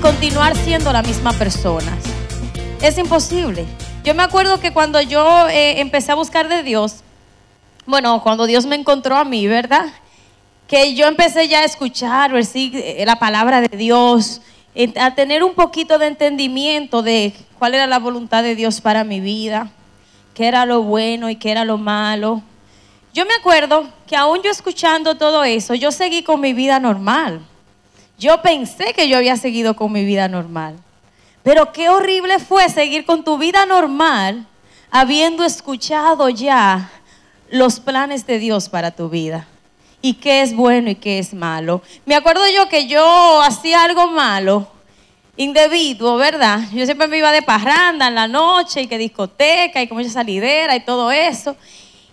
continuar siendo la misma persona. Es imposible. Yo me acuerdo que cuando yo empecé a buscar de Dios, bueno, cuando Dios me encontró a mí, ¿verdad? Que yo empecé ya a escuchar la palabra de Dios, a tener un poquito de entendimiento de cuál era la voluntad de Dios para mi vida, qué era lo bueno y qué era lo malo. Yo me acuerdo que aún yo escuchando todo eso, yo seguí con mi vida normal. Yo pensé que yo había seguido con mi vida normal. Pero qué horrible fue seguir con tu vida normal habiendo escuchado ya los planes de Dios para tu vida. Y qué es bueno y qué es malo. Me acuerdo yo que yo hacía algo malo, indebido, ¿verdad? Yo siempre me iba de parranda en la noche, y que discoteca, y que mucha salidera y todo eso.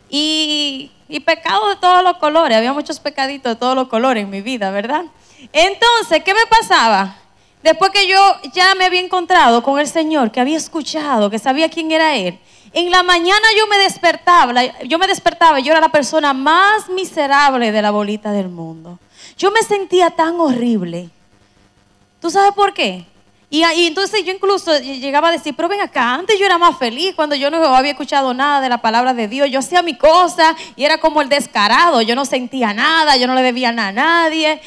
Y pecado de todos los colores, había muchos pecaditos de todos los colores en mi vida, ¿verdad? Entonces, ¿qué me pasaba? Después que yo ya me había encontrado con el Señor, que había escuchado, que sabía quién era Él, en la mañana yo me despertaba, yo era la persona más miserable de la bolita del mundo. Yo me sentía tan horrible. ¿Tú sabes por qué? Y entonces yo incluso llegaba a decir, pero ven acá, antes yo era más feliz cuando yo no había escuchado nada de la palabra de Dios. Yo hacía mi cosa y era como el descarado, yo no sentía nada, yo no le debía nada a nadie.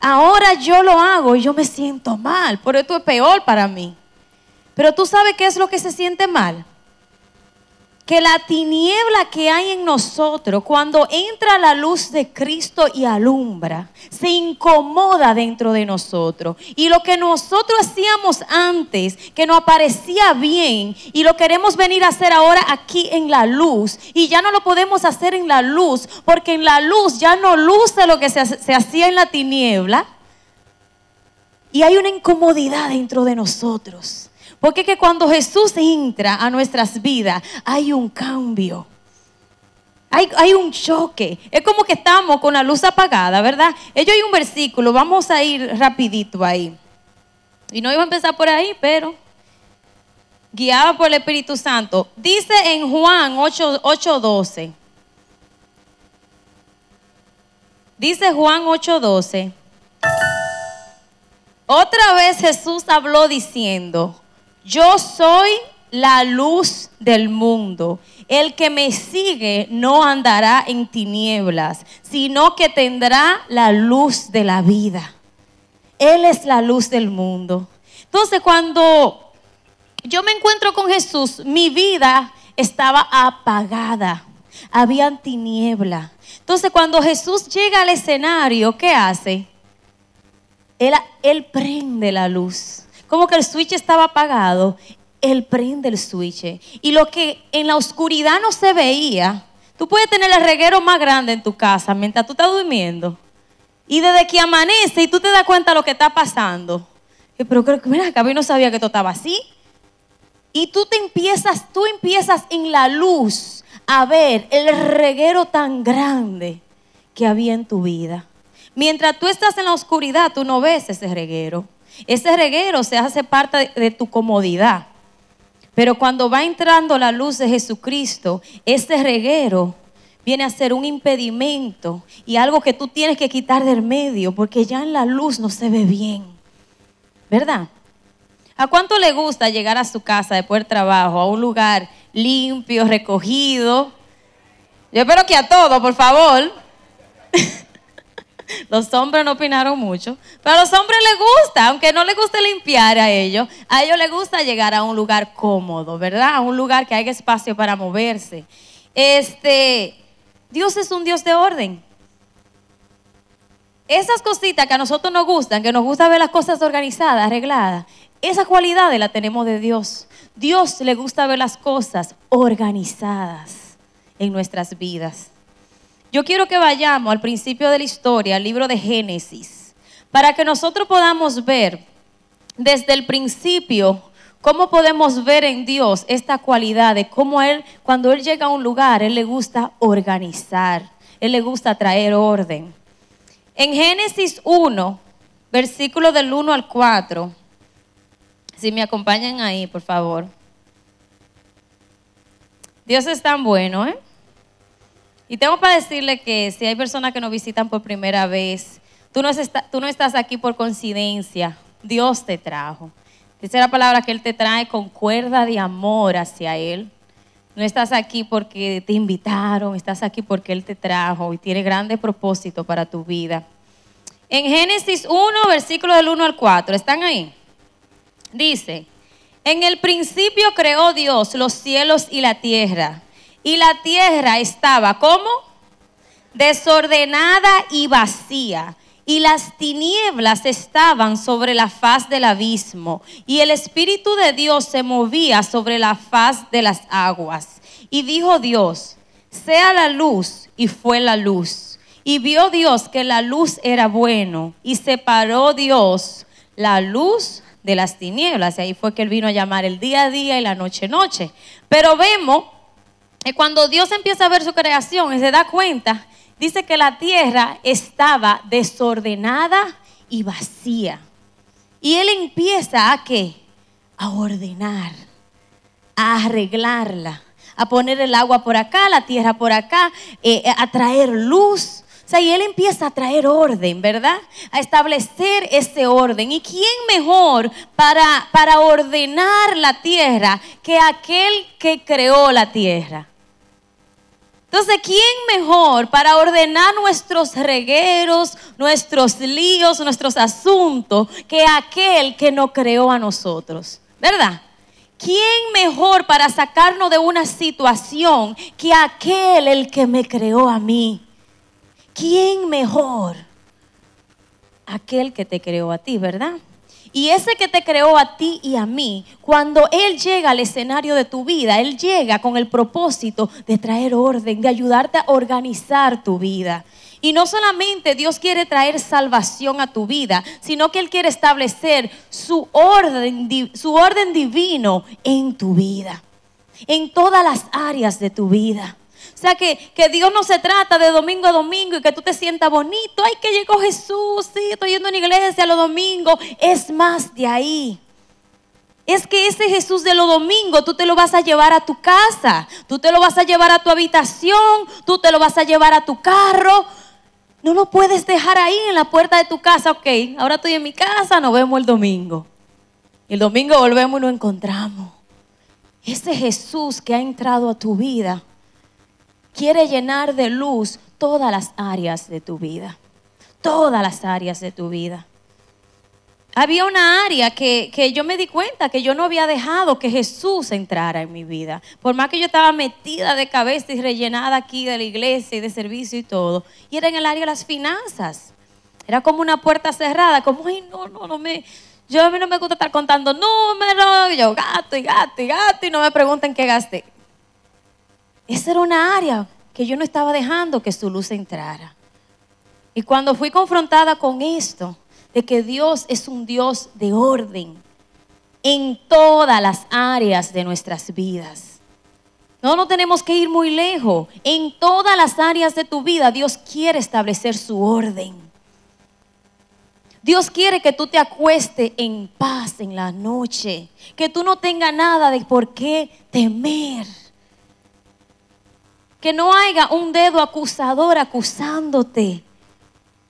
Ahora yo lo hago y yo me siento mal, pero esto es peor para mí. Pero tú sabes qué es lo que se siente mal. Que la tiniebla que hay en nosotros, cuando entra la luz de Cristo y alumbra, se incomoda dentro de nosotros. Y lo que nosotros hacíamos antes, que nos parecía bien, y lo queremos venir a hacer ahora aquí en la luz. Y ya no lo podemos hacer en la luz, porque en la luz ya no luce lo que se hacía en la tiniebla. Y hay una incomodidad dentro de nosotros. Porque que cuando Jesús entra a nuestras vidas, hay un cambio, hay un choque. Es como que estamos con la luz apagada, ¿verdad? Hay un versículo, vamos a ir rapidito ahí. Y no iba a empezar por ahí, pero guiado por el Espíritu Santo. Dice en Juan 8:12. Dice Juan 8:12. Otra vez Jesús habló diciendo: yo soy la luz del mundo. El que me sigue no andará en tinieblas, sino que tendrá la luz de la vida. Él es la luz del mundo. Entonces, cuando yo me encuentro con Jesús, mi vida estaba apagada. Había tiniebla. Entonces, cuando Jesús llega al escenario, ¿qué hace? Él prende la luz. Como que el switch estaba apagado, Él prende el switch. Y lo que en la oscuridad no se veía, tú puedes tener el reguero más grande en tu casa mientras tú estás durmiendo. Y desde que amanece y tú te das cuenta de lo que está pasando. Pero creo que, mira, acá yo no sabía que esto estaba así. Y tú empiezas en la luz a ver el reguero tan grande que había en tu vida. Mientras tú estás en la oscuridad, tú no ves ese reguero. Ese reguero se hace parte de tu comodidad. Pero cuando va entrando la luz de Jesucristo, ese reguero viene a ser un impedimento y algo que tú tienes que quitar del medio, porque ya en la luz no se ve bien, ¿verdad? ¿A cuánto le gusta llegar a su casa después del trabajo, a un lugar limpio, recogido? Yo espero que a todos, por favor. Los hombres no opinaron mucho, pero a los hombres les gusta, aunque no les guste limpiar a ellos les gusta llegar a un lugar cómodo, ¿verdad? A un lugar que haya espacio para moverse. Dios es un Dios de orden. Esas cositas que a nosotros nos gustan, que nos gusta ver las cosas organizadas, arregladas, esas cualidades las tenemos de Dios. Dios le gusta ver las cosas organizadas en nuestras vidas. Yo quiero que vayamos al principio de la historia, al libro de Génesis, para que nosotros podamos ver desde el principio cómo podemos ver en Dios esta cualidad de cómo Él, cuando Él llega a un lugar, Él le gusta organizar, Él le gusta traer orden. En Génesis 1, versículo del 1 al 4, si me acompañan ahí, por favor. Dios es tan bueno, ¿eh? Y tengo para decirle que si hay personas que nos visitan por primera vez, tú no estás aquí por coincidencia, Dios te trajo. Tercera palabra que Él te trae, con cuerda de amor hacia Él. No estás aquí porque te invitaron, estás aquí porque Él te trajo y tiene grandes propósitos para tu vida. En Génesis 1, versículos del 1 al 4, ¿están ahí? Dice, en el principio creó Dios los cielos y la tierra estaba, ¿cómo? Desordenada y vacía, y las tinieblas estaban sobre la faz del abismo, y el Espíritu de Dios se movía sobre la faz de las aguas. Y dijo Dios, sea la luz, y fue la luz. Y vio Dios que la luz era bueno, y separó Dios la luz de las tinieblas. Y ahí fue que Él vino a llamar el día a día y la noche a noche. Pero vemos que cuando Dios empieza a ver su creación y se da cuenta, dice que la tierra estaba desordenada y vacía. Y Él empieza ¿a qué? A ordenar, a arreglarla, a poner el agua por acá, la tierra por acá, a traer luz. O sea, y Él empieza a traer orden, ¿verdad? A establecer ese orden. ¿Y quién mejor para ordenar la tierra que aquel que creó la tierra? Entonces, ¿quién mejor para ordenar nuestros regueros, nuestros líos, nuestros asuntos que aquel que nos creó a nosotros? ¿Verdad? ¿Quién mejor para sacarnos de una situación que aquel el que me creó a mí? ¿Quién mejor? Aquel que te creó a ti, ¿verdad? Y ese que te creó a ti y a mí, cuando Él llega al escenario de tu vida, Él llega con el propósito de traer orden, de ayudarte a organizar tu vida. Y no solamente Dios quiere traer salvación a tu vida, sino que Él quiere establecer su orden divino en tu vida, en todas las áreas de tu vida. O sea que Dios no se trata de domingo a domingo y que tú te sientas bonito. Ay, que llegó Jesús, sí, estoy yendo a una iglesia los domingos. Es más de ahí. Es que ese Jesús de los domingos tú te lo vas a llevar a tu casa, tú te lo vas a llevar a tu habitación, tú te lo vas a llevar a tu carro. No lo puedes dejar ahí en la puerta de tu casa. Ok, ahora estoy en mi casa, nos vemos el domingo. El domingo volvemos y nos encontramos. Ese Jesús que ha entrado a tu vida quiere llenar de luz todas las áreas de tu vida. Todas las áreas de tu vida. Había una área que yo me di cuenta que yo no había dejado que Jesús entrara en mi vida. Por más que yo estaba metida de cabeza y rellenada aquí de la iglesia y de servicio y todo. Y era en el área de las finanzas. Era como una puerta cerrada. Como, ay, no me... Yo a mí no me gusta estar contando números. Yo gasto y gasto y gasto y no me pregunten qué gasté. Esa era una área que yo no estaba dejando que su luz entrara. Y cuando fui confrontada con esto, de que Dios es un Dios de orden en todas las áreas de nuestras vidas. No tenemos que ir muy lejos. En todas las áreas de tu vida, Dios quiere establecer su orden. Dios quiere que tú te acuestes en paz en la noche, que tú no tengas nada de por qué temer. Que no haya un dedo acusador acusándote.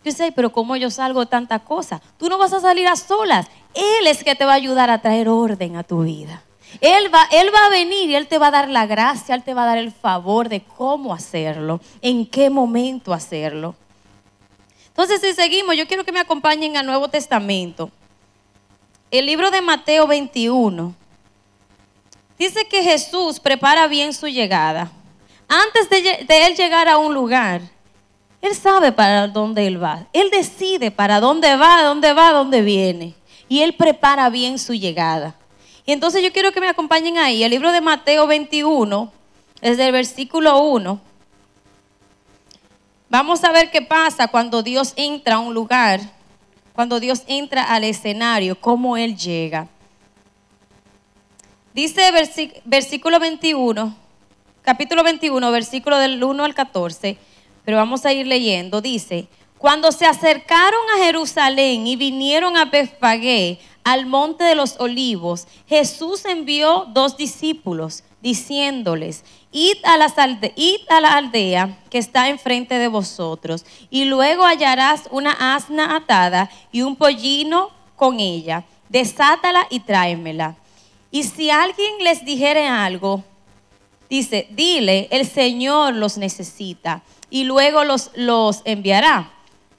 Yo sé, pero ¿cómo yo salgo de tanta cosa? Tú no vas a salir a solas. Él es que te va a ayudar a traer orden a tu vida. Él va a venir y Él te va a dar la gracia, Él te va a dar el favor de cómo hacerlo, en qué momento hacerlo. Entonces, si seguimos, yo quiero que me acompañen al Nuevo Testamento. El libro de Mateo 21. Dice que Jesús prepara bien su llegada. Antes de Él llegar a un lugar, Él sabe para dónde Él va. Él decide para dónde va, dónde viene. Y Él prepara bien su llegada. Y entonces yo quiero que me acompañen ahí. El libro de Mateo 21, desde el versículo 1. Vamos a ver qué pasa cuando Dios entra a un lugar, cuando Dios entra al escenario, cómo Él llega. Dice versículo 21. Capítulo 21, versículo del 1 al 14, pero vamos a ir leyendo, dice, cuando se acercaron a Jerusalén y vinieron a Betfagé, al monte de los olivos, Jesús envió 2 discípulos, diciéndoles, id a la aldea que está enfrente de vosotros, y luego hallarás una asna atada y un pollino con ella, desátala y tráemela. Y si alguien les dijere algo, dice, dile, el Señor los necesita y luego los enviará.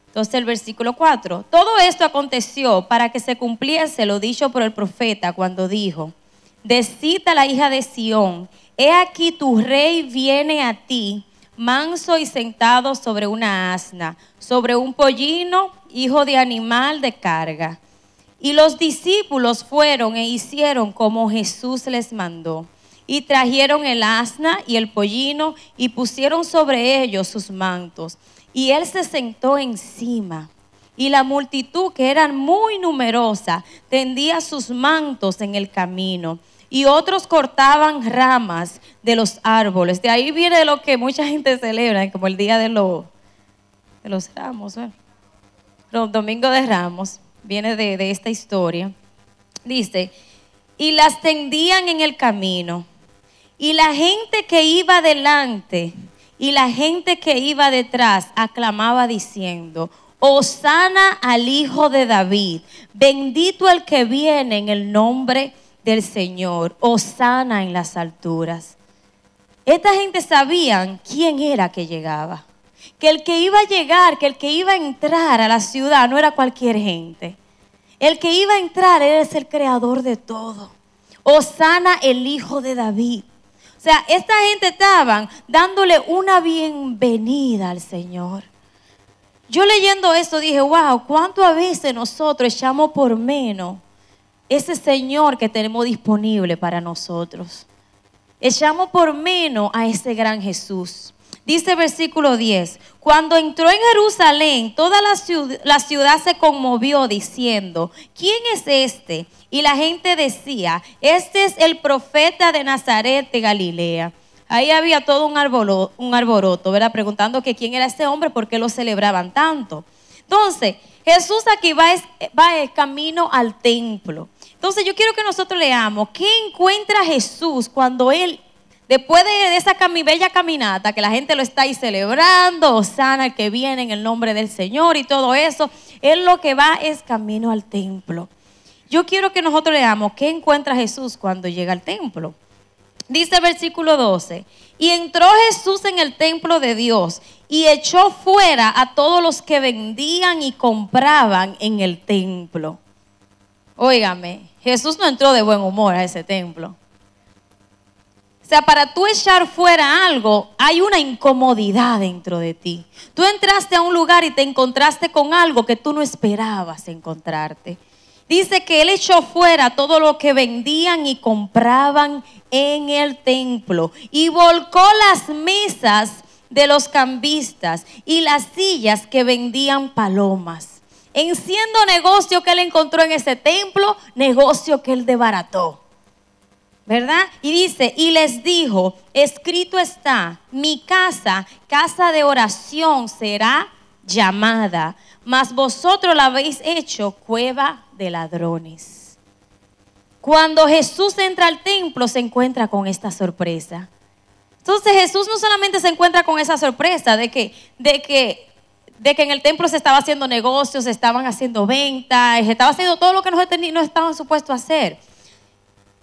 Entonces el versículo 4, todo esto aconteció para que se cumpliese lo dicho por el profeta cuando dijo, decid a la hija de Sión, he aquí tu rey viene a ti, manso y sentado sobre una asna, sobre un pollino, hijo de animal de carga. Y los discípulos fueron e hicieron como Jesús les mandó, y trajeron el asna y el pollino, y pusieron sobre ellos sus mantos. Y él se sentó encima, y la multitud, que era muy numerosa, tendía sus mantos en el camino. Y otros cortaban ramas de los árboles. De ahí viene lo que mucha gente celebra, como el día de los ramos. Los domingos de ramos, viene de esta historia. Dice, y las tendían en el camino. Y la gente que iba delante y la gente que iba detrás aclamaba diciendo, Hosana al Hijo de David, bendito el que viene en el nombre de Dios. Del Señor, Hosana en las alturas. Esta gente sabían quién era que llegaba, que el que iba a llegar, que el que iba a entrar a la ciudad no era cualquier gente. El que iba a entrar es el creador de todo, Hosana el Hijo de David. O sea, esta gente estaban dándole una bienvenida al Señor. Yo leyendo esto dije, wow, cuánto a veces nosotros echamos por menos ese Señor que tenemos disponible para nosotros. Echamos por menos a ese gran Jesús. Dice versículo 10, cuando entró en Jerusalén, toda la ciudad se conmovió diciendo, ¿quién es este? Y la gente decía, este es el profeta de Nazaret de Galilea. Ahí había todo un alboroto, ¿verdad? Preguntando que quién era ese hombre, por qué lo celebraban tanto. Entonces, Jesús aquí va camino al templo. Entonces yo quiero que nosotros leamos qué encuentra Jesús cuando él, después de esa bella caminata, que la gente lo está ahí celebrando, Hosana el que viene en el nombre del Señor y todo eso, él lo que va es camino al templo. Yo quiero que nosotros leamos qué encuentra Jesús cuando llega al templo. Dice el versículo 12, y entró Jesús en el templo de Dios y echó fuera a todos los que vendían y compraban en el templo. Óigame, Jesús no entró de buen humor a ese templo. O sea, para tú echar fuera algo, hay una incomodidad dentro de ti. Tú entraste a un lugar y te encontraste con algo que tú no esperabas encontrarte. Dice que él echó fuera todo lo que vendían y compraban en el templo y volcó las mesas de los cambistas y las sillas que vendían palomas. Enciendo negocio que él encontró en ese templo, negocio que él desbarató, ¿verdad? Y dice, y les dijo, escrito está, mi casa, casa de oración será llamada, mas vosotros la habéis hecho cueva de ladrones. Cuando Jesús entra al templo se encuentra con esta sorpresa. Entonces Jesús no solamente se encuentra con esa sorpresa de que en el templo se estaba haciendo negocios, se estaban haciendo ventas, se estaba haciendo todo lo que no estaban supuestos a hacer.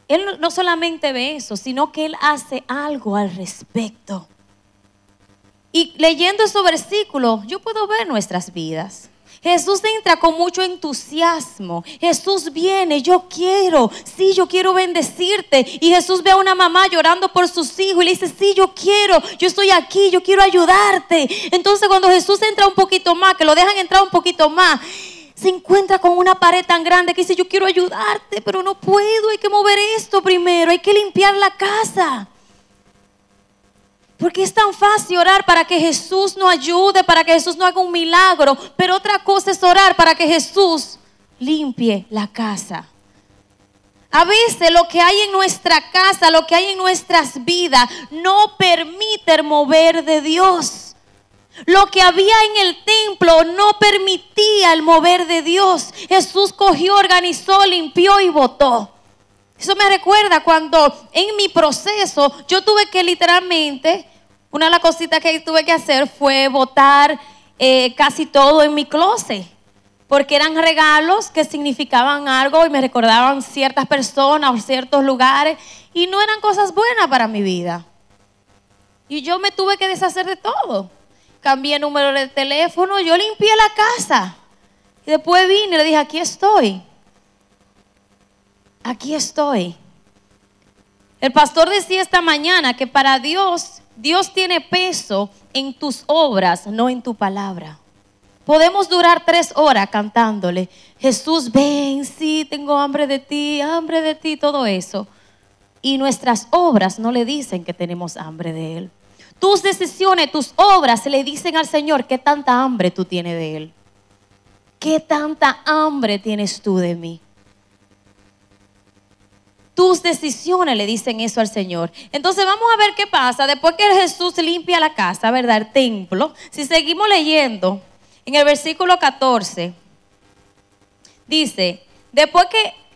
Él no solamente ve eso, sino que él hace algo al respecto. Y leyendo esos versículos, yo puedo ver nuestras vidas. Jesús entra con mucho entusiasmo. Jesús viene, yo quiero bendecirte. Y Jesús ve a una mamá llorando por sus hijos y le dice, sí, yo quiero, yo estoy aquí, yo quiero ayudarte. Entonces cuando Jesús entra un poquito más, que lo dejan entrar un poquito más, se encuentra con una pared tan grande que dice, yo quiero ayudarte, pero no puedo, hay que mover esto primero, hay que limpiar la casa. Porque es tan fácil orar para que Jesús nos ayude, para que Jesús nos haga un milagro. Pero otra cosa es orar para que Jesús limpie la casa. A veces lo que hay en nuestra casa, lo que hay en nuestras vidas, no permite el mover de Dios. Lo que había en el templo no permitía el mover de Dios. Jesús cogió, organizó, limpió y botó. Eso me recuerda cuando en mi proceso yo tuve que literalmente, una de las cositas que tuve que hacer fue botar casi todo en mi closet. porque eran regalos que significaban algo y me recordaban ciertas personas o ciertos lugares y no eran cosas buenas para mi vida. Y yo me tuve que deshacer de todo. Cambié número de teléfono, yo limpié la casa. Y después vine y le dije, aquí estoy. Aquí estoy. El pastor decía esta mañana que para Dios, Dios tiene peso en tus obras, no en tu palabra. Podemos durar 3 horas cantándole, Jesús ven, sí, tengo hambre de ti, todo eso. Y nuestras obras no le dicen que tenemos hambre de Él. Tus decisiones, tus obras le dicen al Señor qué tanta hambre tú tienes de Él. ¿Qué tanta hambre tienes tú de mí? Tus decisiones le dicen eso al Señor. Entonces vamos a ver qué pasa después que Jesús limpia la casa, ¿verdad? El templo. Si seguimos leyendo, en el versículo 14 dice, después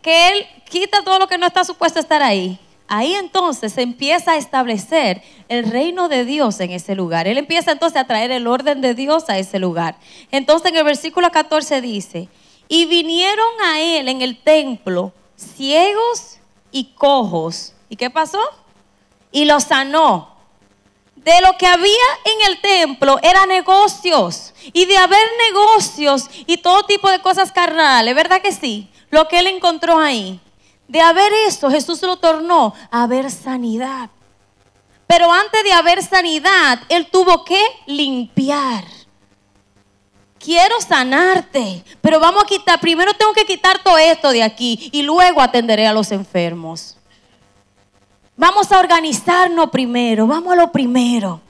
que Él quita todo lo que no está supuesto estar ahí, ahí entonces se empieza a establecer el reino de Dios en ese lugar. Él empieza entonces a traer el orden de Dios a ese lugar. Entonces en el versículo 14 dice, y vinieron a Él en el templo ciegos y cojos. ¿Y qué pasó? Y los sanó. De lo que había en el templo eran negocios. Y de haber negocios y todo tipo de cosas carnales, ¿verdad que sí? Lo que Él encontró ahí. De haber eso, Jesús lo tornó a haber sanidad. Pero antes de haber sanidad, Él tuvo que limpiar. Quiero sanarte, pero vamos a quitar, primero tengo que quitar todo esto de aquí y luego atenderé a los enfermos. Vamos a organizarnos primero, vamos a lo primero.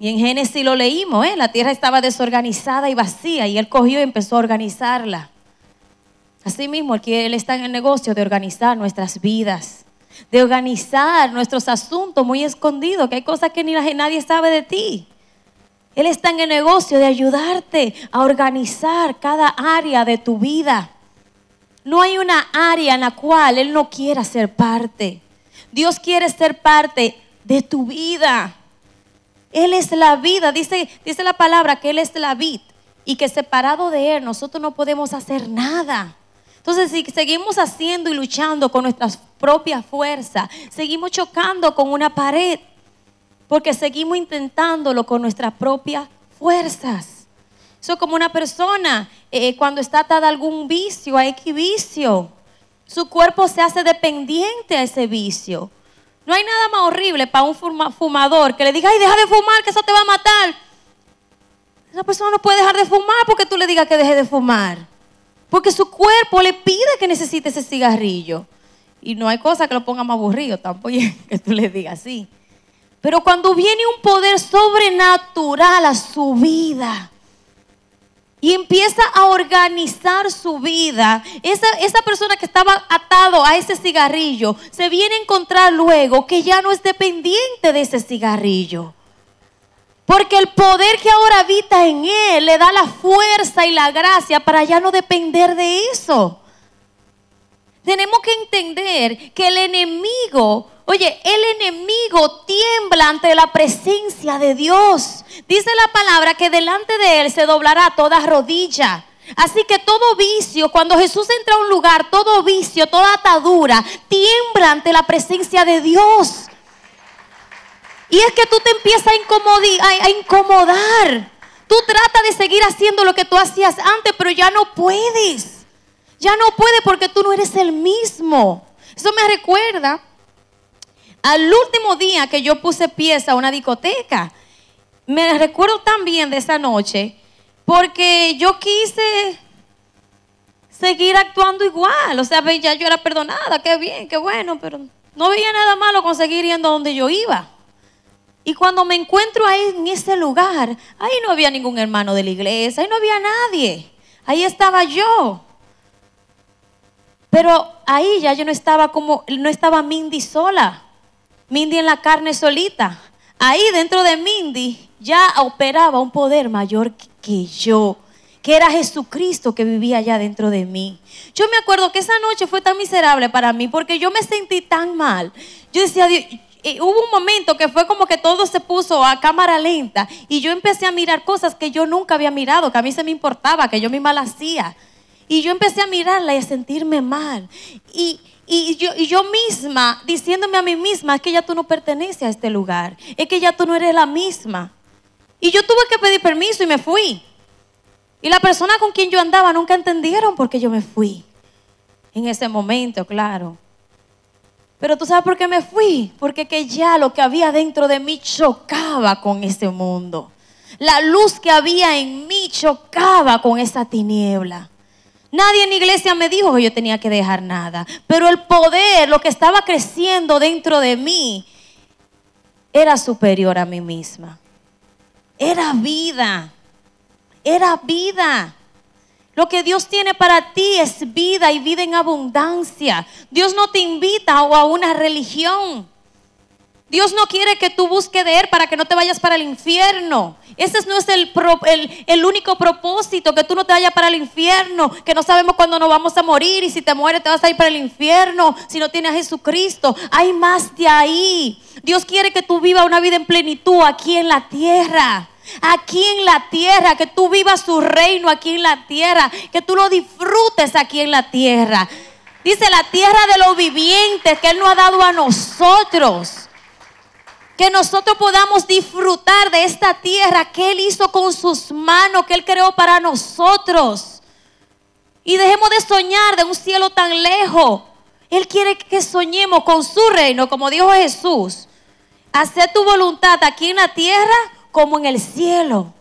Y en Génesis lo leímos, la tierra estaba desorganizada y vacía y Él cogió y empezó a organizarla. Asimismo, Él está en el negocio de organizar nuestras vidas, de organizar nuestros asuntos muy escondidos, que hay cosas que ni nadie sabe de ti. Él está en el negocio de ayudarte a organizar cada área de tu vida. No hay una área en la cual Él no quiera ser parte. Dios quiere ser parte de tu vida. Él es la vida. Dice la palabra que Él es la vid y que separado de Él nosotros no podemos hacer nada. Entonces, si seguimos haciendo y luchando con nuestras propias fuerzas, seguimos chocando con una pared. Porque seguimos intentándolo con nuestras propias fuerzas. Eso es como una persona cuando está atada a algún vicio, a X vicio. Su cuerpo se hace dependiente a ese vicio. No hay nada más horrible para un fumador que le diga, ay, deja de fumar que eso te va a matar. Esa persona no puede dejar de fumar porque tú le digas que deje de fumar. Porque su cuerpo le pide que necesite ese cigarrillo. Y no hay cosa que lo ponga más aburrido tampoco que tú le digas así. Pero cuando viene un poder sobrenatural a su vida y empieza a organizar su vida, esa persona que estaba atado a ese cigarrillo se viene a encontrar luego que ya no es dependiente de ese cigarrillo. Porque el poder que ahora habita en él le da la fuerza y la gracia para ya no depender de eso. Tenemos que entender que el enemigo... Oye, el enemigo tiembla ante la presencia de Dios. Dice la palabra que delante de Él se doblará toda rodilla. Así que todo vicio, cuando Jesús entra a un lugar, todo vicio, toda atadura, tiembla ante la presencia de Dios. Y es que tú te empiezas a incomodar. Tú tratas de seguir haciendo lo que tú hacías antes, pero ya no puedes. Ya no puedes porque tú no eres el mismo. Eso me recuerda al último día que yo puse pies a una discoteca. Me recuerdo también de esa noche porque yo quise seguir actuando igual. O sea, ya yo era perdonada, qué bien, qué bueno, pero no veía nada malo con seguir yendo a donde yo iba. Y cuando me encuentro ahí en ese lugar, ahí no había ningún hermano de la iglesia, ahí no había nadie, ahí estaba yo. Pero ahí ya yo no estaba Mindy sola. Mindy en la carne solita. Ahí dentro de Mindy ya operaba un poder mayor que yo, que era Jesucristo que vivía allá dentro de mí. Yo me acuerdo que esa noche fue tan miserable para mí porque yo me sentí tan mal. Yo decía, Dios, Y hubo un momento que fue como que todo se puso a cámara lenta y yo empecé a mirar cosas que yo nunca había mirado, que a mí se me importaba, que yo misma las hacía. Y yo empecé a mirarla y a sentirme mal. Y yo misma, diciéndome a mí misma, es que ya tú no perteneces a este lugar, es que ya tú no eres la misma. Y yo tuve que pedir permiso y me fui. Y la persona con quien yo andaba nunca entendieron por qué yo me fui. En ese momento, claro. Pero tú sabes por qué me fui, porque que ya lo que había dentro de mí chocaba con ese mundo. La luz que había en mí chocaba con esa tiniebla. Nadie en la iglesia me dijo que yo tenía que dejar nada, pero el poder, lo que estaba creciendo dentro de mí, era superior a mí misma. Era vida, era vida. Lo que Dios tiene para ti es vida y vida en abundancia. Dios no te invita a una religión. Dios no quiere que tú busques de Él para que no te vayas para el infierno. Ese no es el único propósito, que tú no te vayas para el infierno, que no sabemos cuándo nos vamos a morir y si te mueres te vas a ir para el infierno si no tienes a Jesucristo. Hay más de ahí. Dios quiere que tú vivas una vida en plenitud aquí en la tierra. Aquí en la tierra, que tú vivas su reino aquí en la tierra, que tú lo disfrutes aquí en la tierra. Dice la tierra de los vivientes que Él nos ha dado a nosotros, que nosotros podamos disfrutar de esta tierra que Él hizo con sus manos, que Él creó para nosotros, y dejemos de soñar de un cielo tan lejos. Él quiere que soñemos con su reino, como dijo Jesús: hacer tu voluntad aquí en la tierra como en el cielo.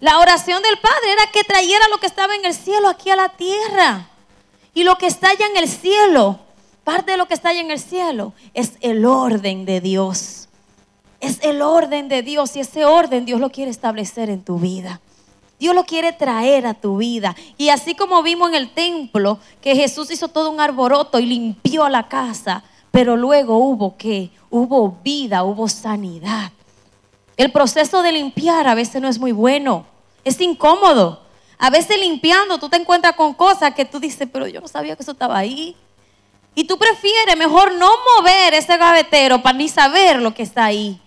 La oración del Padre era que trayera lo que estaba en el cielo aquí a la tierra. Y lo que está allá en el cielo, parte de lo que está allá en el cielo, es el orden de Dios. Es el orden de Dios, y ese orden Dios lo quiere establecer en tu vida. Dios lo quiere traer a tu vida. Y así como vimos en el templo, que Jesús hizo todo un alboroto y limpió la casa, pero luego hubo vida, hubo sanidad. El proceso de limpiar a veces no es muy bueno, es incómodo. A veces limpiando tú te encuentras con cosas que tú dices, pero yo no sabía que eso estaba ahí. Y tú prefieres mejor no mover ese gavetero para ni saber lo que está ahí.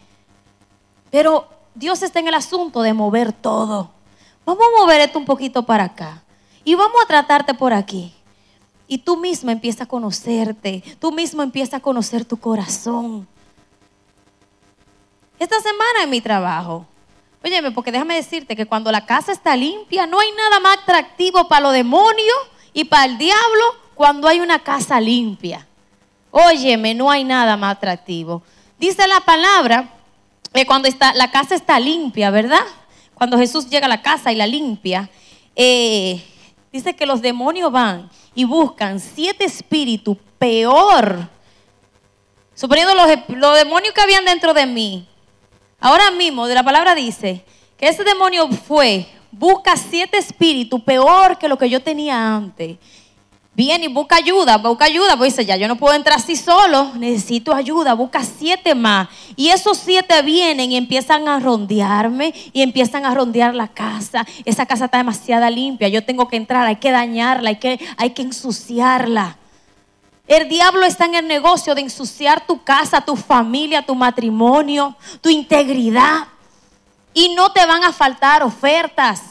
Pero Dios está en el asunto de mover todo. Vamos a mover esto un poquito para acá y vamos a tratarte por aquí. Y tú misma empiezas a conocerte, tú mismo empiezas a conocer tu corazón. Esta semana en mi trabajo, óyeme, porque déjame decirte que cuando la casa está limpia, no hay nada más atractivo para los demonios y para el diablo cuando hay una casa limpia. Óyeme, no hay nada más atractivo. Dice la palabra que cuando la casa está limpia, ¿verdad? Cuando Jesús llega a la casa y la limpia, dice que los demonios van y buscan 7 espíritus peor. Suponiendo los demonios que habían dentro de mí. Ahora mismo, de la palabra dice que ese demonio busca 7 espíritus peor que lo que yo tenía antes. Viene y busca ayuda, pues dice, ya yo no puedo entrar así solo, necesito ayuda, busca 7 más. Y esos 7 vienen y empiezan a rondearme y empiezan a rondear la casa. Esa casa está demasiado limpia, yo tengo que entrar, hay que dañarla, hay que ensuciarla. El diablo está en el negocio de ensuciar tu casa, tu familia, tu matrimonio, tu integridad. Y no te van a faltar ofertas.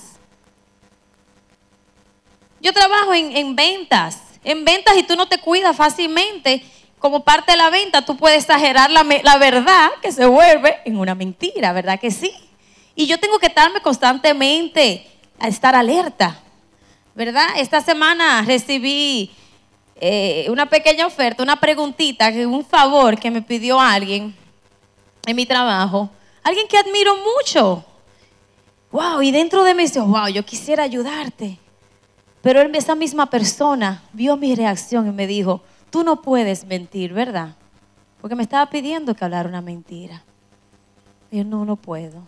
Yo trabajo en ventas, y tú no te cuidas fácilmente. Como parte de la venta, tú puedes exagerar la verdad, que se vuelve en una mentira, ¿verdad que sí? Y yo tengo que estarme constantemente a estar alerta, ¿verdad? Esta semana recibí una pequeña oferta, una preguntita, un favor que me pidió alguien en mi trabajo, alguien que admiro mucho. Wow, y dentro de mí dice, wow, yo quisiera ayudarte. Pero esa misma persona vio mi reacción y me dijo, tú no puedes mentir, ¿verdad? Porque me estaba pidiendo que hablara una mentira. Y yo, no puedo.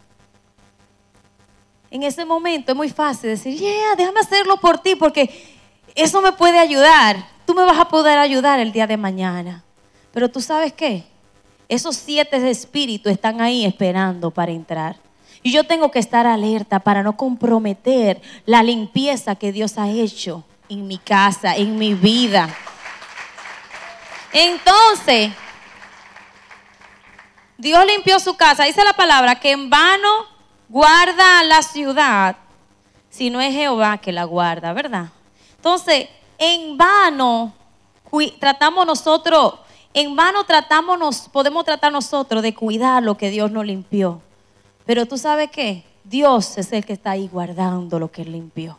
En ese momento es muy fácil decir, déjame hacerlo por ti porque eso me puede ayudar. Tú me vas a poder ayudar el día de mañana. Pero tú sabes qué, esos 7 espíritus están ahí esperando para entrar. Y yo tengo que estar alerta para no comprometer la limpieza que Dios ha hecho en mi casa, en mi vida. Entonces, Dios limpió su casa. Dice la palabra que en vano guarda la ciudad, si no es Jehová que la guarda, ¿verdad? Entonces, en vano tratamos nosotros, podemos tratar nosotros de cuidar lo que Dios nos limpió. Pero tú sabes qué, Dios es el que está ahí guardando lo que Él limpió,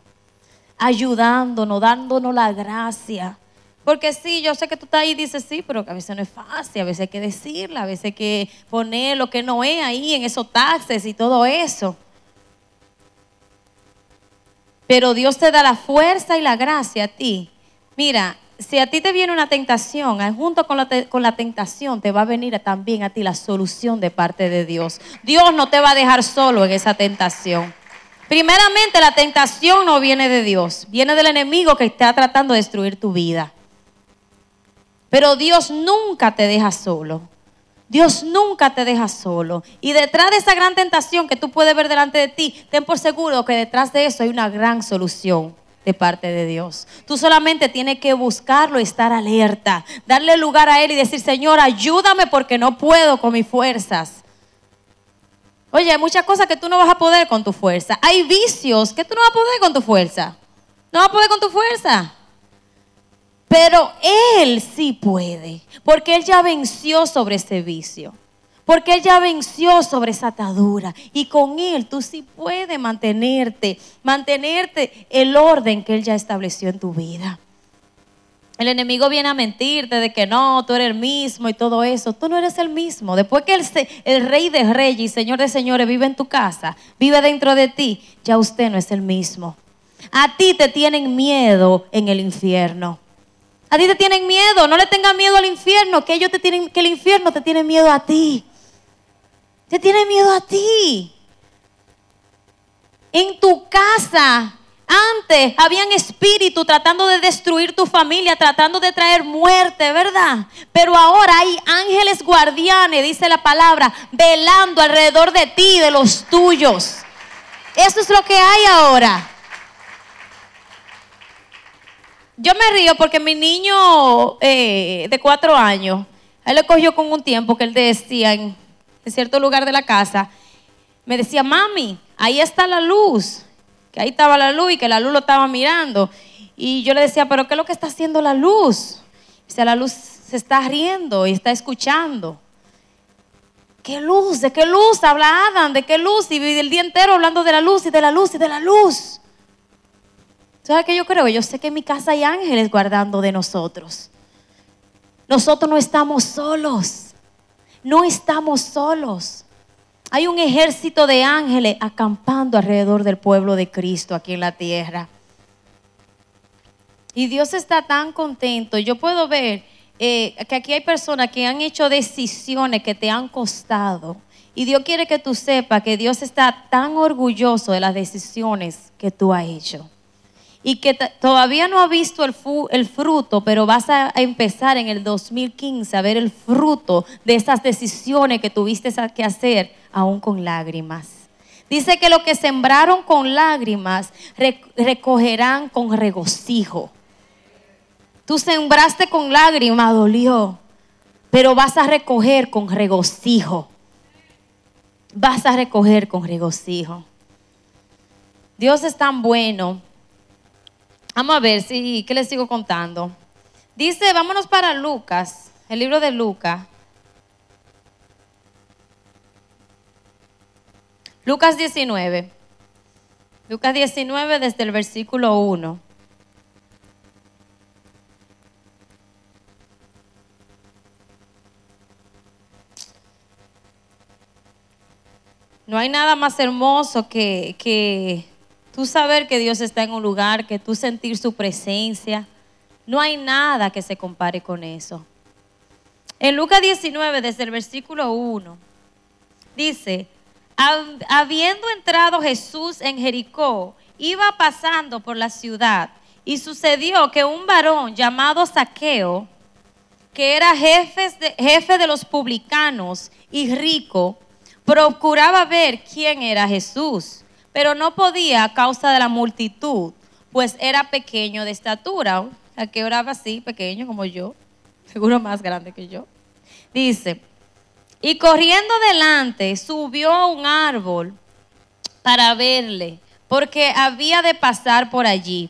ayudándonos, dándonos la gracia. Porque sí, yo sé que tú estás ahí y dices sí, pero que a veces no es fácil, a veces hay que decirla, a veces hay que poner lo que no es ahí en esos taxes y todo eso. Pero Dios te da la fuerza y la gracia a ti. Mira, si a ti te viene una tentación, junto con la tentación te va a venir también a ti la solución de parte de Dios. Dios no te va a dejar solo en esa tentación. Primeramente, la tentación no viene de Dios, viene del enemigo que está tratando de destruir tu vida. Pero Dios nunca te deja solo. Dios nunca te deja solo. Y detrás de esa gran tentación que tú puedes ver delante de ti, ten por seguro que detrás de eso hay una gran solución de parte de Dios. Tú solamente tienes que buscarlo y estar alerta, darle lugar a Él y decir: Señor, ayúdame porque no puedo con mis fuerzas. Oye, hay muchas cosas que tú no vas a poder con tu fuerza. Hay vicios que tú no vas a poder con tu fuerza. No vas a poder con tu fuerza. Pero Él sí puede, porque Él ya venció sobre ese vicio, porque Él ya venció sobre esa atadura, y con Él tú sí puedes mantenerte el orden que Él ya estableció en tu vida. El enemigo viene a mentirte de que no, tú eres el mismo y todo eso. Tú no eres el mismo. Después que el Rey de Reyes y Señor de Señores vive en tu casa, vive dentro de ti, ya usted no es el mismo. A ti te tienen miedo en el infierno. A ti te tienen miedo, no le tengan miedo al infierno, que el infierno te tiene miedo a ti. Te tiene miedo a ti. En tu casa, antes habían espíritus tratando de destruir tu familia, tratando de traer muerte, ¿verdad? Pero ahora hay ángeles guardianes, dice la palabra, velando alrededor de ti y de los tuyos. Eso es lo que hay ahora. Yo me río porque mi niño de 4 años, él le cogió con un tiempo que él decía en cierto lugar de la casa, me decía: mami, ahí está la luz, que ahí estaba la luz y que la luz lo estaba mirando. Y yo le decía: pero ¿qué es lo que está haciendo la luz? O sea, la luz se está riendo y está escuchando. ¿Qué luz? ¿De qué luz habla Adán? ¿De qué luz? Y el día entero hablando de la luz y de la luz y de la luz. ¿Sabes qué yo creo? Yo sé que en mi casa hay ángeles guardando de nosotros. Nosotros no estamos solos. No estamos solos. Hay un ejército de ángeles acampando alrededor del pueblo de Cristo aquí en la tierra. Y Dios está tan contento. Yo puedo ver que aquí hay personas que han hecho decisiones que te han costado. Y Dios quiere que tú sepas que Dios está tan orgulloso de las decisiones que tú has hecho. Y que todavía no ha visto el fruto, pero vas a empezar en el 2015 a ver el fruto de esas decisiones que tuviste que hacer, aún con lágrimas. Dice que lo que sembraron con lágrimas recogerán con regocijo. Tú sembraste con lágrimas, dolió, pero vas a recoger con regocijo. Vas a recoger con regocijo. Dios es tan bueno. Vamos a ver qué les sigo contando. Dice, vámonos para Lucas, el libro de Lucas. Lucas 19. Lucas 19 desde el versículo 1. No hay nada más hermoso que tú saber que Dios está en un lugar, que tú sentir su presencia. No hay nada que se compare con eso. En Lucas 19, desde el versículo 1, dice: habiendo entrado Jesús en Jericó, iba pasando por la ciudad, y sucedió que un varón llamado Zaqueo, que era jefe de los publicanos y rico, procuraba ver quién era Jesús, pero no podía a causa de la multitud, pues era pequeño de estatura. ¿A qué oraba así, pequeño como yo? Seguro más grande que yo. Dice, Y corriendo adelante, subió a un árbol para verle, porque había de pasar por allí.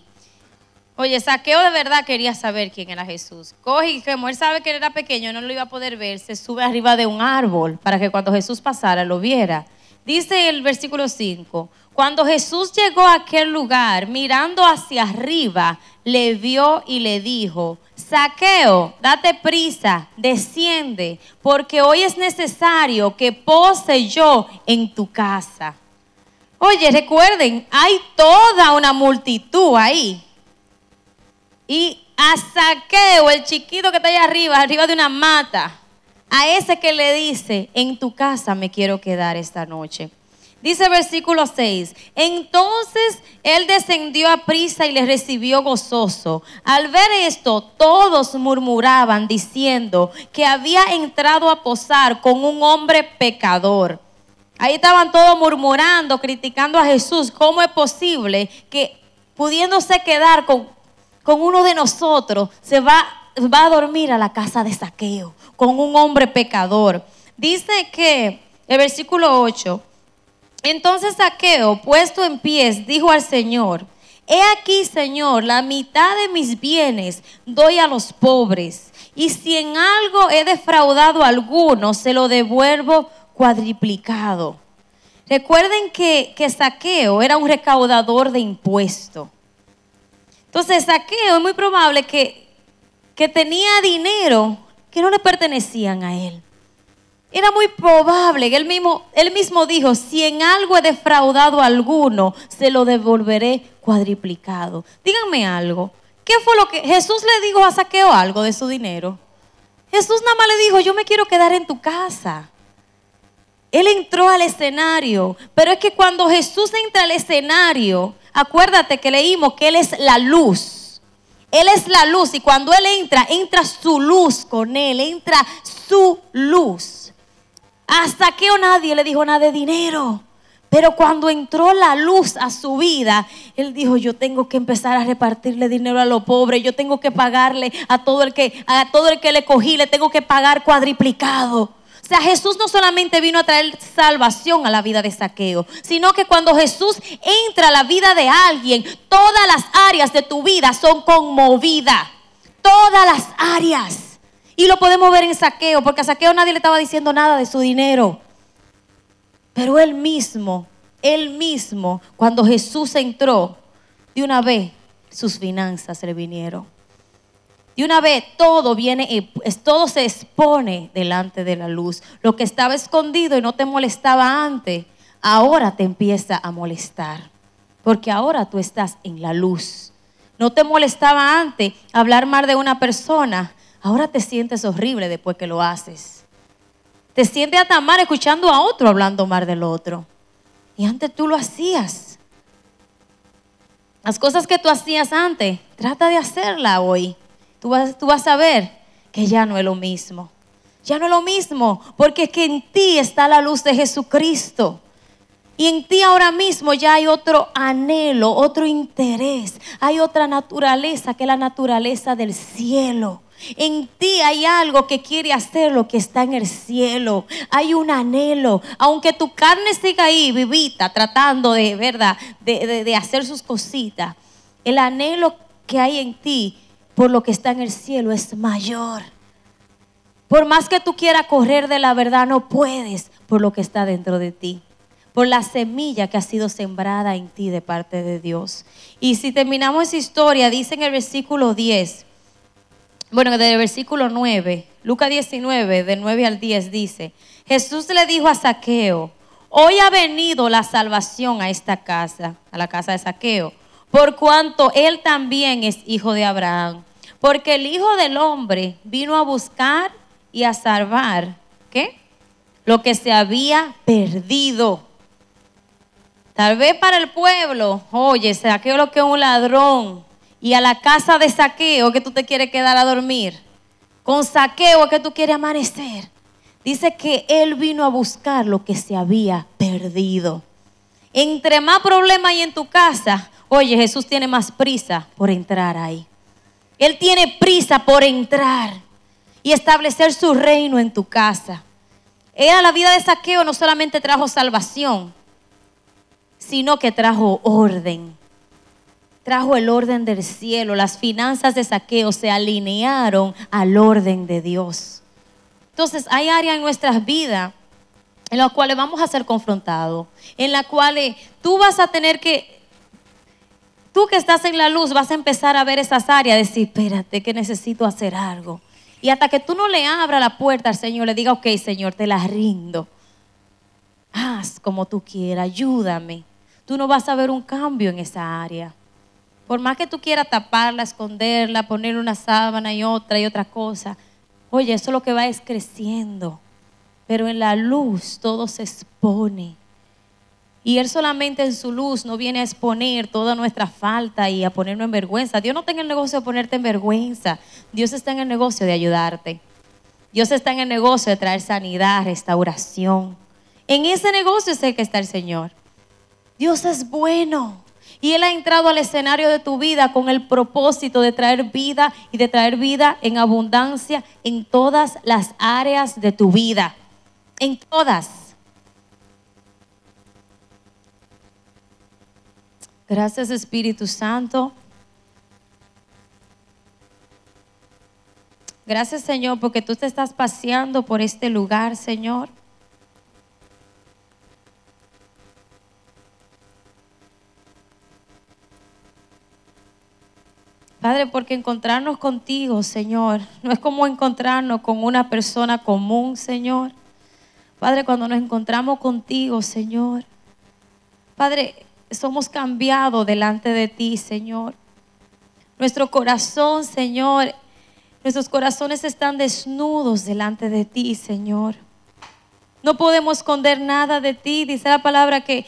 Oye, Zaqueo de verdad quería saber quién era Jesús. Coge y como él sabe que él era pequeño, no lo iba a poder ver, se sube arriba de un árbol para que cuando Jesús pasara lo viera. Dice el versículo 5, cuando Jesús llegó a aquel lugar, mirando hacia arriba, le vio y le dijo, Zaqueo, date prisa, desciende, porque hoy es necesario que pose yo en tu casa. Oye, recuerden, hay toda una multitud ahí. Y a Zaqueo, el chiquito que está allá arriba, arriba de una mata, a ese que le dice, en tu casa me quiero quedar esta noche. Dice versículo 6, entonces él descendió a prisa y le recibió gozoso. Al ver esto, todos murmuraban diciendo que había entrado a posar con un hombre pecador. Ahí estaban todos murmurando, criticando a Jesús. ¿Cómo es posible que pudiéndose quedar con uno de nosotros, se va a dormir a la casa de Zaqueo con un hombre pecador? Dice que, el versículo 8, entonces Zaqueo, puesto en pies, dijo al Señor, he aquí, Señor, la mitad de mis bienes doy a los pobres, y si en algo he defraudado a alguno, se lo devuelvo cuadriplicado. Recuerden que Zaqueo era un recaudador de impuestos. Entonces, Zaqueo es muy probable que tenía dinero que no le pertenecían a él. Era muy probable que él mismo dijo, si en algo he defraudado a alguno, se lo devolveré cuadriplicado. Díganme algo, ¿qué fue lo que Jesús le dijo a Zaqueo algo de su dinero? Jesús nada más le dijo, yo me quiero quedar en tu casa. Él entró al escenario, pero es que cuando Jesús entra al escenario, acuérdate que leímos que Él es la luz. Él es la luz y cuando Él entra, entra su luz con Él, entra su luz. A Zaqueo nadie le dijo nada de dinero, pero cuando entró la luz a su vida, Él dijo, yo tengo que empezar a repartirle dinero a los pobres, yo tengo que pagarle a todo el que le cogí, le tengo que pagar cuadriplicado. O sea, Jesús no solamente vino a traer salvación a la vida de Zaqueo, sino que cuando Jesús entra a la vida de alguien, todas las áreas de tu vida son conmovidas. Todas las áreas. Y lo podemos ver en Zaqueo, porque a Zaqueo nadie le estaba diciendo nada de su dinero. Pero él mismo, cuando Jesús entró, de una vez sus finanzas le vinieron. De una vez todo se expone delante de la luz. Lo que estaba escondido y no te molestaba antes, ahora te empieza a molestar. Porque ahora tú estás en la luz. No te molestaba antes hablar mal de una persona, ahora te sientes horrible después que lo haces. Te sientes hasta mal escuchando a otro hablando mal del otro. Y antes tú lo hacías. Las cosas que tú hacías antes, trata de hacerla hoy. Tú vas a ver que ya no es lo mismo. Ya no es lo mismo, porque es que en ti está la luz de Jesucristo. Y en ti ahora mismo ya hay otro anhelo, otro interés. Hay otra naturaleza que es la naturaleza del cielo. En ti hay algo que quiere hacer lo que está en el cielo. Hay un anhelo. Aunque tu carne siga ahí vivita, tratando de, ¿verdad?, de hacer sus cositas. El anhelo que hay en ti por lo que está en el cielo es mayor. Por más que tú quieras correr de la verdad, no puedes por lo que está dentro de ti, por la semilla que ha sido sembrada en ti de parte de Dios. Y si terminamos esa historia, dice en el versículo 10, bueno, desde el versículo 9, Lucas 19, del 9 al 10 dice, Jesús le dijo a Zaqueo, hoy ha venido la salvación a esta casa, a la casa de Zaqueo, por cuanto él también es hijo de Abraham. Porque el Hijo del Hombre vino a buscar y a salvar, ¿qué?, lo que se había perdido. Tal vez para el pueblo, oye, Zaqueo lo que es un ladrón, y a la casa de Zaqueo que tú te quieres quedar a dormir, con Zaqueo que tú quieres amanecer. Dice que él vino a buscar lo que se había perdido. Entre más problemas hay en tu casa, oye, Jesús tiene más prisa por entrar ahí. Él tiene prisa por entrar y establecer su reino en tu casa. Ella, la vida de Zaqueo, no solamente trajo salvación, sino que trajo orden. Trajo el orden del cielo. Las finanzas de Zaqueo se alinearon al orden de Dios. Entonces, hay áreas en nuestras vidas en las cuales vamos a ser confrontados, en las cuales tú vas a tener que, tú que estás en la luz, vas a empezar a ver esas áreas, decir, espérate, que necesito hacer algo. Y hasta que tú no le abras la puerta al Señor, le digas, ok, Señor, te la rindo. Haz como tú quieras, ayúdame. Tú no vas a ver un cambio en esa área. Por más que tú quieras taparla, esconderla, ponerle una sábana y otra cosa. Oye, eso lo que va es creciendo. Pero en la luz todo se expone. Y Él solamente en su luz no viene a exponer toda nuestra falta y a ponernos en vergüenza. Dios no está en el negocio de ponerte en vergüenza. Dios está en el negocio de ayudarte. Dios está en el negocio de traer sanidad, restauración. En ese negocio es el que está el Señor. Dios es bueno. Y Él ha entrado al escenario de tu vida con el propósito de traer vida y de traer vida en abundancia en todas las áreas de tu vida. En todas. Gracias, Espíritu Santo. Gracias, Señor, porque tú te estás paseando por este lugar, Señor. Padre, porque encontrarnos contigo, Señor, no es como encontrarnos con una persona común, Señor. Padre, cuando nos encontramos contigo, Señor, Padre, somos cambiados delante de ti, Señor. Nuestro corazón, Señor, nuestros corazones están desnudos delante de ti, Señor. No podemos esconder nada de ti. Dice la palabra que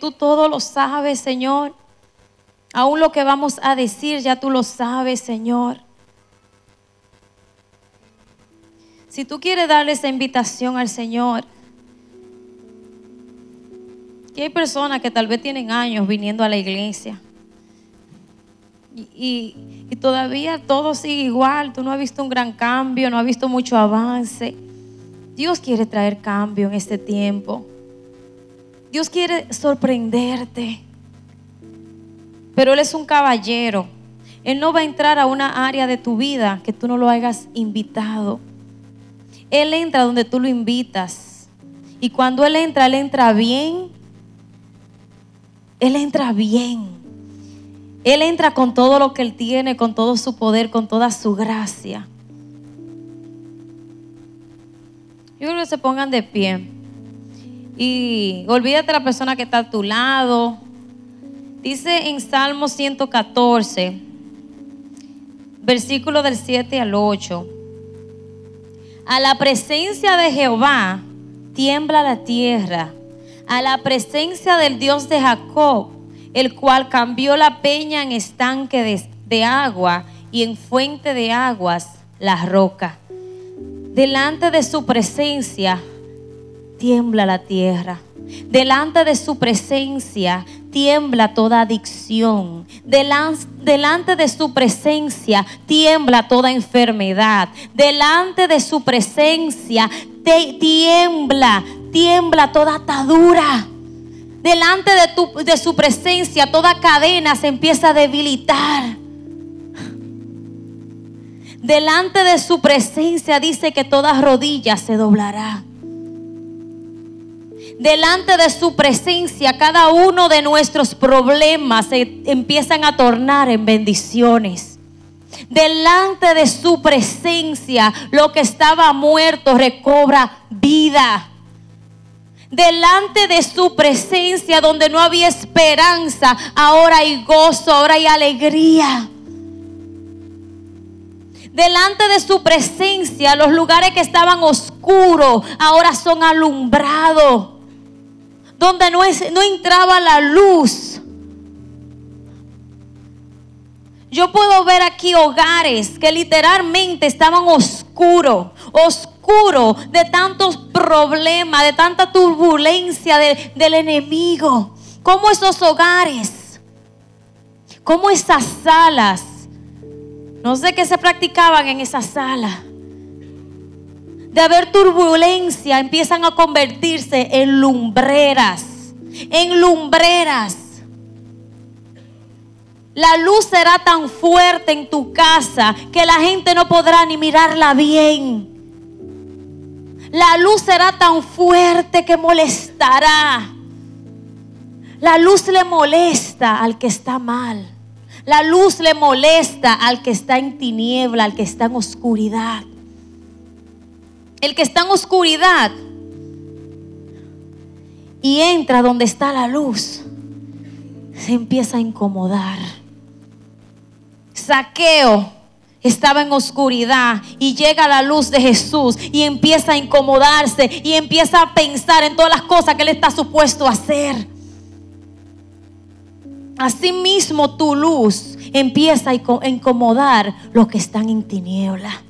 tú todo lo sabes, Señor. Aún lo que vamos a decir ya tú lo sabes, Señor. Si tú quieres darle esa invitación al Señor, que hay personas que tal vez tienen años viniendo a la iglesia y todavía todo sigue igual, tú no has visto un gran cambio, no has visto mucho avance. Dios quiere traer cambio en este tiempo. Dios quiere sorprenderte. Pero Él es un caballero. Él no va a entrar a una área de tu vida que tú no lo hayas invitado. Él entra donde tú lo invitas. Y cuando Él entra bien. Él entra bien. Él entra con todo lo que Él tiene, con todo su poder, con toda su gracia. Yo creo que se pongan de pie. Y olvídate de la persona que está a tu lado. Dice en Salmo 114, versículo del 7 al 8. A la presencia de Jehová tiembla la tierra, a la presencia del Dios de Jacob, el cual cambió la peña en estanque de agua y en fuente de aguas la roca. Delante de su presencia tiembla la tierra. Delante de su presencia tiembla toda adicción. Delante de su presencia tiembla toda enfermedad. Delante de su presencia tiembla toda atadura. Delante de su presencia toda cadena se empieza a debilitar. Delante de su presencia dice que toda rodilla se doblará. Delante de su presencia, cada uno de nuestros problemas se empiezan a tornar en bendiciones. Delante de su presencia, lo que estaba muerto recobra vida. Delante de su presencia, donde no había esperanza, ahora hay gozo, ahora hay alegría. Delante de su presencia, los lugares que estaban oscuros, ahora son alumbrados. Donde no entraba la luz. Yo puedo ver aquí hogares que literalmente estaban oscuros de tantos problemas, de tanta turbulencia del enemigo. Como esos hogares, como esas salas. No sé qué se practicaban en esa sala. de haber turbulencia empiezan a convertirse en lumbreras, en lumbreras. La luz será tan fuerte en tu casa que la gente no podrá ni mirarla bien. La luz será tan fuerte que molestará. La luz le molesta al que está mal. La luz le molesta al que está en tiniebla, al que está en oscuridad. El que está en oscuridad y entra donde está la luz, se empieza a incomodar. Zaqueo estaba en oscuridad y llega la luz de Jesús y empieza a incomodarse y empieza a pensar en todas las cosas que él está supuesto a hacer. Asimismo, tu luz empieza a incomodar los que están en tiniebla.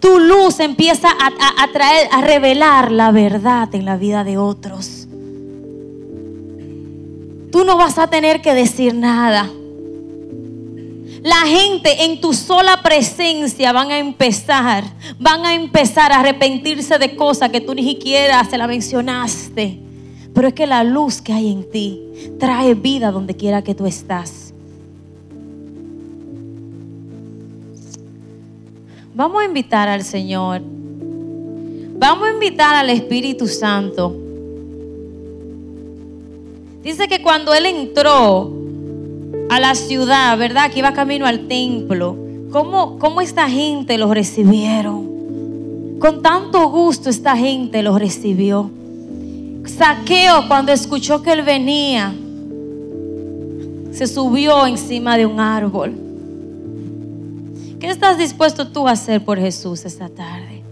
Tu luz empieza a traer, a revelar la verdad en la vida de otros. Tú no vas a tener que decir nada. La gente en tu sola presencia van a empezar a arrepentirse de cosas que tú ni siquiera se la mencionaste. Pero es que la luz que hay en ti trae vida donde quiera que tú estás. Vamos a invitar al Señor. Vamos a invitar al Espíritu Santo. Dice que cuando Él entró a la ciudad, ¿verdad?, que iba camino al templo, ¿cómo esta gente los recibieron? Con tanto gusto esta gente los recibió. Zaqueo, cuando escuchó que él venía, se subió encima de un árbol. ¿Qué estás dispuesto tú a hacer por Jesús esta tarde?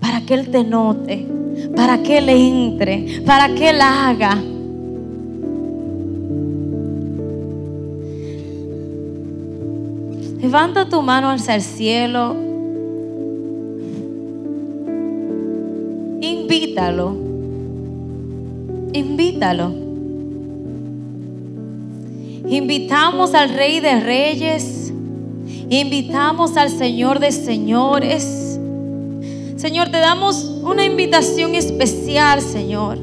Para que Él te note, para que Él entre, para que Él haga. Levanta tu mano hacia el cielo. Invítalo. Invítalo. Invitamos al Rey de Reyes. Invitamos al Señor de Señores. Señor, te damos una invitación especial, Señor,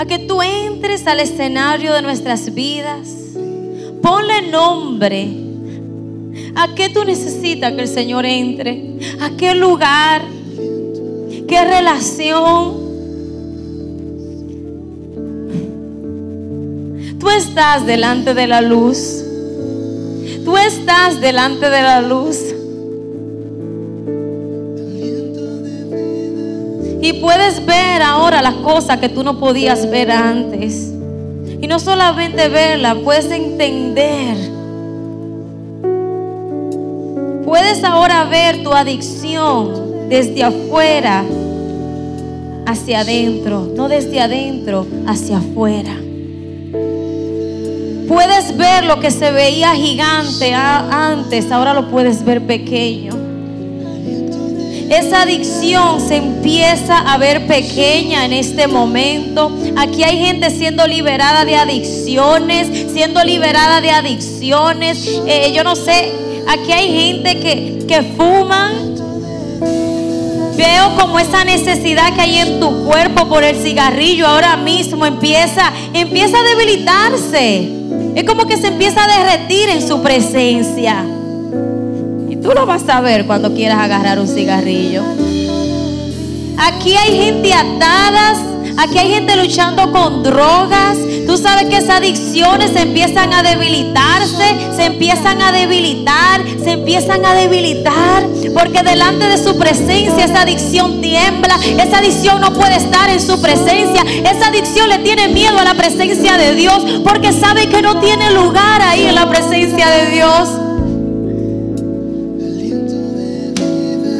a que tú entres al escenario de nuestras vidas. Ponle nombre. ¿A qué tú necesitas que el Señor entre? ¿A qué lugar? ¿Qué relación? Tú estás delante de la luz. Tú estás delante de la luz. Y puedes ver ahora las cosas que tú no podías ver antes. Y no solamente verla, puedes entender. Puedes ahora ver tu adicción desde afuera hacia adentro, no desde adentro hacia afuera. Puedes ver lo que se veía gigante antes, ahora lo puedes ver pequeño. Esa adicción se empieza a ver pequeña en este momento. Aquí hay gente siendo liberada de adicciones, yo no sé, aquí hay gente que fuman. Veo como esa necesidad que hay en tu cuerpo por el cigarrillo ahora mismo empieza a debilitarse. Es como que se empieza a derretir en su presencia. Y tú lo vas a ver cuando quieras agarrar un cigarrillo. Aquí hay gente atadas. Aquí hay gente luchando con drogas. Tú sabes que esas adicciones empiezan a debilitarse. Se empiezan a debilitar. Porque delante de su presencia esa adicción tiembla. Esa adicción no puede estar en su presencia. Esa adicción le tiene miedo a la presencia de Dios, porque sabe que no tiene lugar ahí en la presencia de Dios.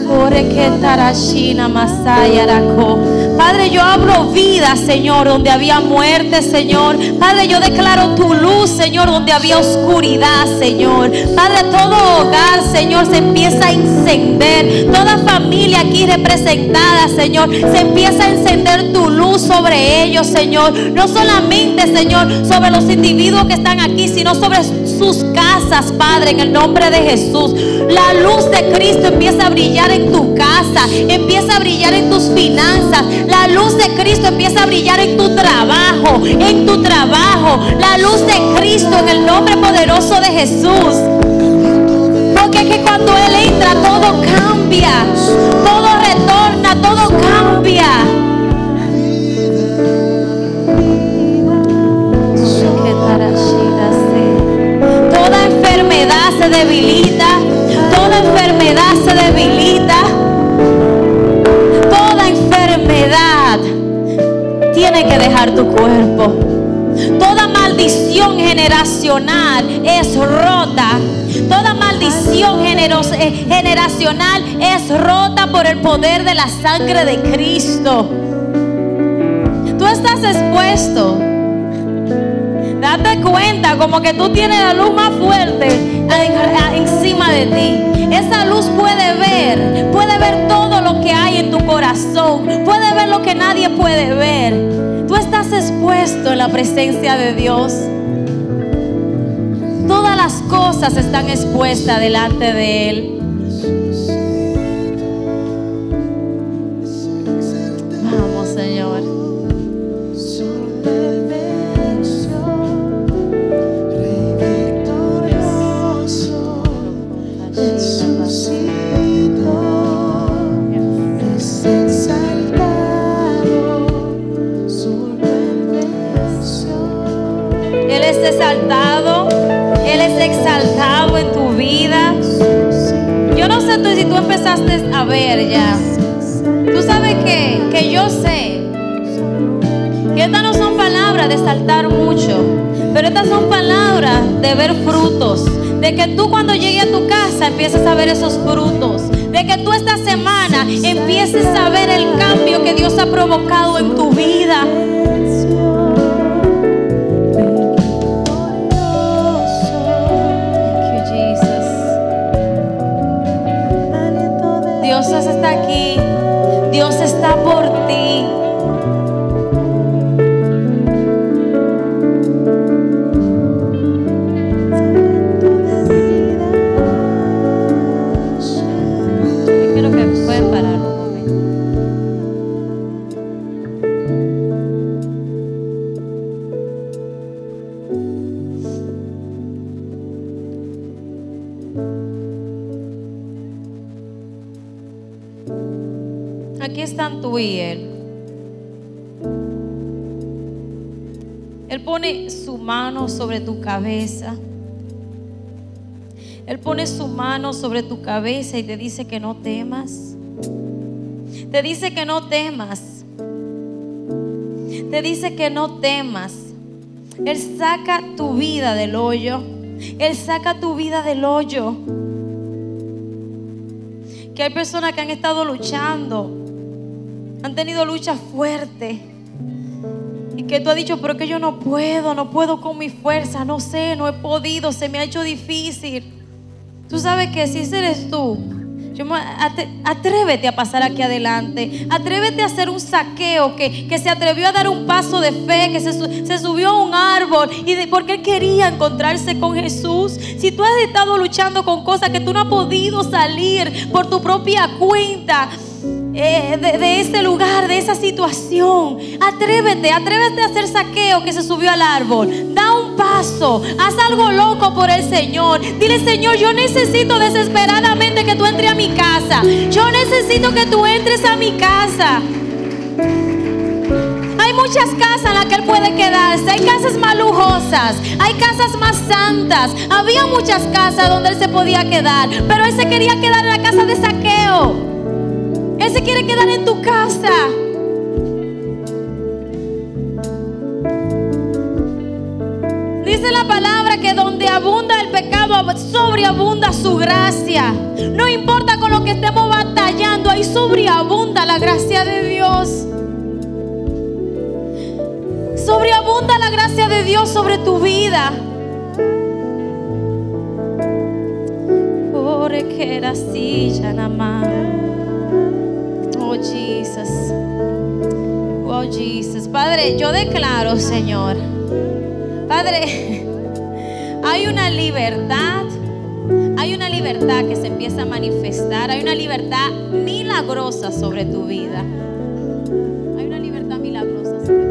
Ore que tarashina masaya rako. Padre, yo abro vida, Señor, donde había muerte, Señor. Padre, yo declaro tu luz, Señor, donde había oscuridad, Señor. Padre, todo hogar, Señor, se empieza a encender. Toda familia aquí representada, Señor, se empieza a encender tu luz sobre ellos, Señor. No solamente, Señor, sobre los individuos que están aquí, sino sobre sus casas, Padre, en el nombre de Jesús. La luz de Cristo empieza a brillar en tu casa, empieza a brillar en tus finanzas. La luz de Cristo empieza a brillar en tu trabajo, en tu trabajo. La luz de Cristo, en el nombre poderoso de Jesús. Porque es que cuando Él entra, todo cambia, todo retorna, todo cambia. Toda enfermedad se debilita, toda enfermedad se debilita. Toda enfermedad tiene que dejar tu cuerpo. Toda maldición generacional es rota. Toda maldición generacional es rota por el poder de la sangre de Cristo. Tú estás expuesto. Date cuenta como que tú tienes la luz más fuerte encima de ti. Esa luz puede ver todo lo que hay en tu corazón, puede ver lo que nadie puede ver. Tú estás expuesto en la presencia de Dios. Todas las cosas están expuestas delante de Él. Vamos, Señor. Él es exaltado en tu vida. Yo no sé si tú empezaste a ver ya. Tú sabes que yo sé que estas no son palabras de saltar mucho, pero estas son palabras de ver frutos, de que tú cuando llegues a tu casa empieces a ver esos frutos, de que tú esta semana empieces a ver el cambio que Dios ha provocado en tu vida. Dios está aquí, Dios está por ti. Quiero que puedan parar y Él pone su mano sobre tu cabeza. Él pone su mano sobre tu cabeza y te dice que no temas. Te dice que no temas. Te dice que no temas. Él saca tu vida del hoyo. Él saca tu vida del hoyo. Que hay personas que han estado luchando, han tenido lucha fuerte, y que tú has dicho, pero que yo no puedo con mi fuerza, no sé, no he podido, se me ha hecho difícil. Tú sabes que si ese eres tú, atrévete a pasar aquí adelante. Atrévete a hacer un Zaqueo que se atrevió a dar un paso de fe, que se subió a un árbol porque él quería encontrarse con Jesús. Si tú has estado luchando con cosas que tú no has podido salir por tu propia cuenta de ese lugar, de esa situación, atrévete a hacer Zaqueo que se subió al árbol. Da un paso, haz algo loco por el Señor. Dile, Señor, yo necesito desesperadamente que tú entres a mi casa. Yo necesito que tú entres a mi casa. Hay muchas casas en las que Él puede quedarse. Hay casas más lujosas, hay casas más santas. Había muchas casas donde Él se podía quedar, pero Él se quería quedar en la casa de Zaqueo. Él se quiere quedar en tu casa. Dice la palabra que donde abunda el pecado, sobreabunda su gracia. No importa con lo que estemos batallando, ahí sobreabunda la gracia de Dios. Sobreabunda la gracia de Dios sobre tu vida. Porque era así, ya nada más. Oh Jesus. Oh Jesus. Padre, yo declaro, Señor. Padre, hay una libertad. Hay una libertad que se empieza a manifestar. Hay una libertad milagrosa sobre tu vida. Hay una libertad milagrosa sobre tu vida.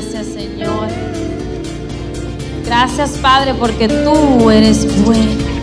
gracias, Señor. Gracias, Padre, porque tú eres bueno.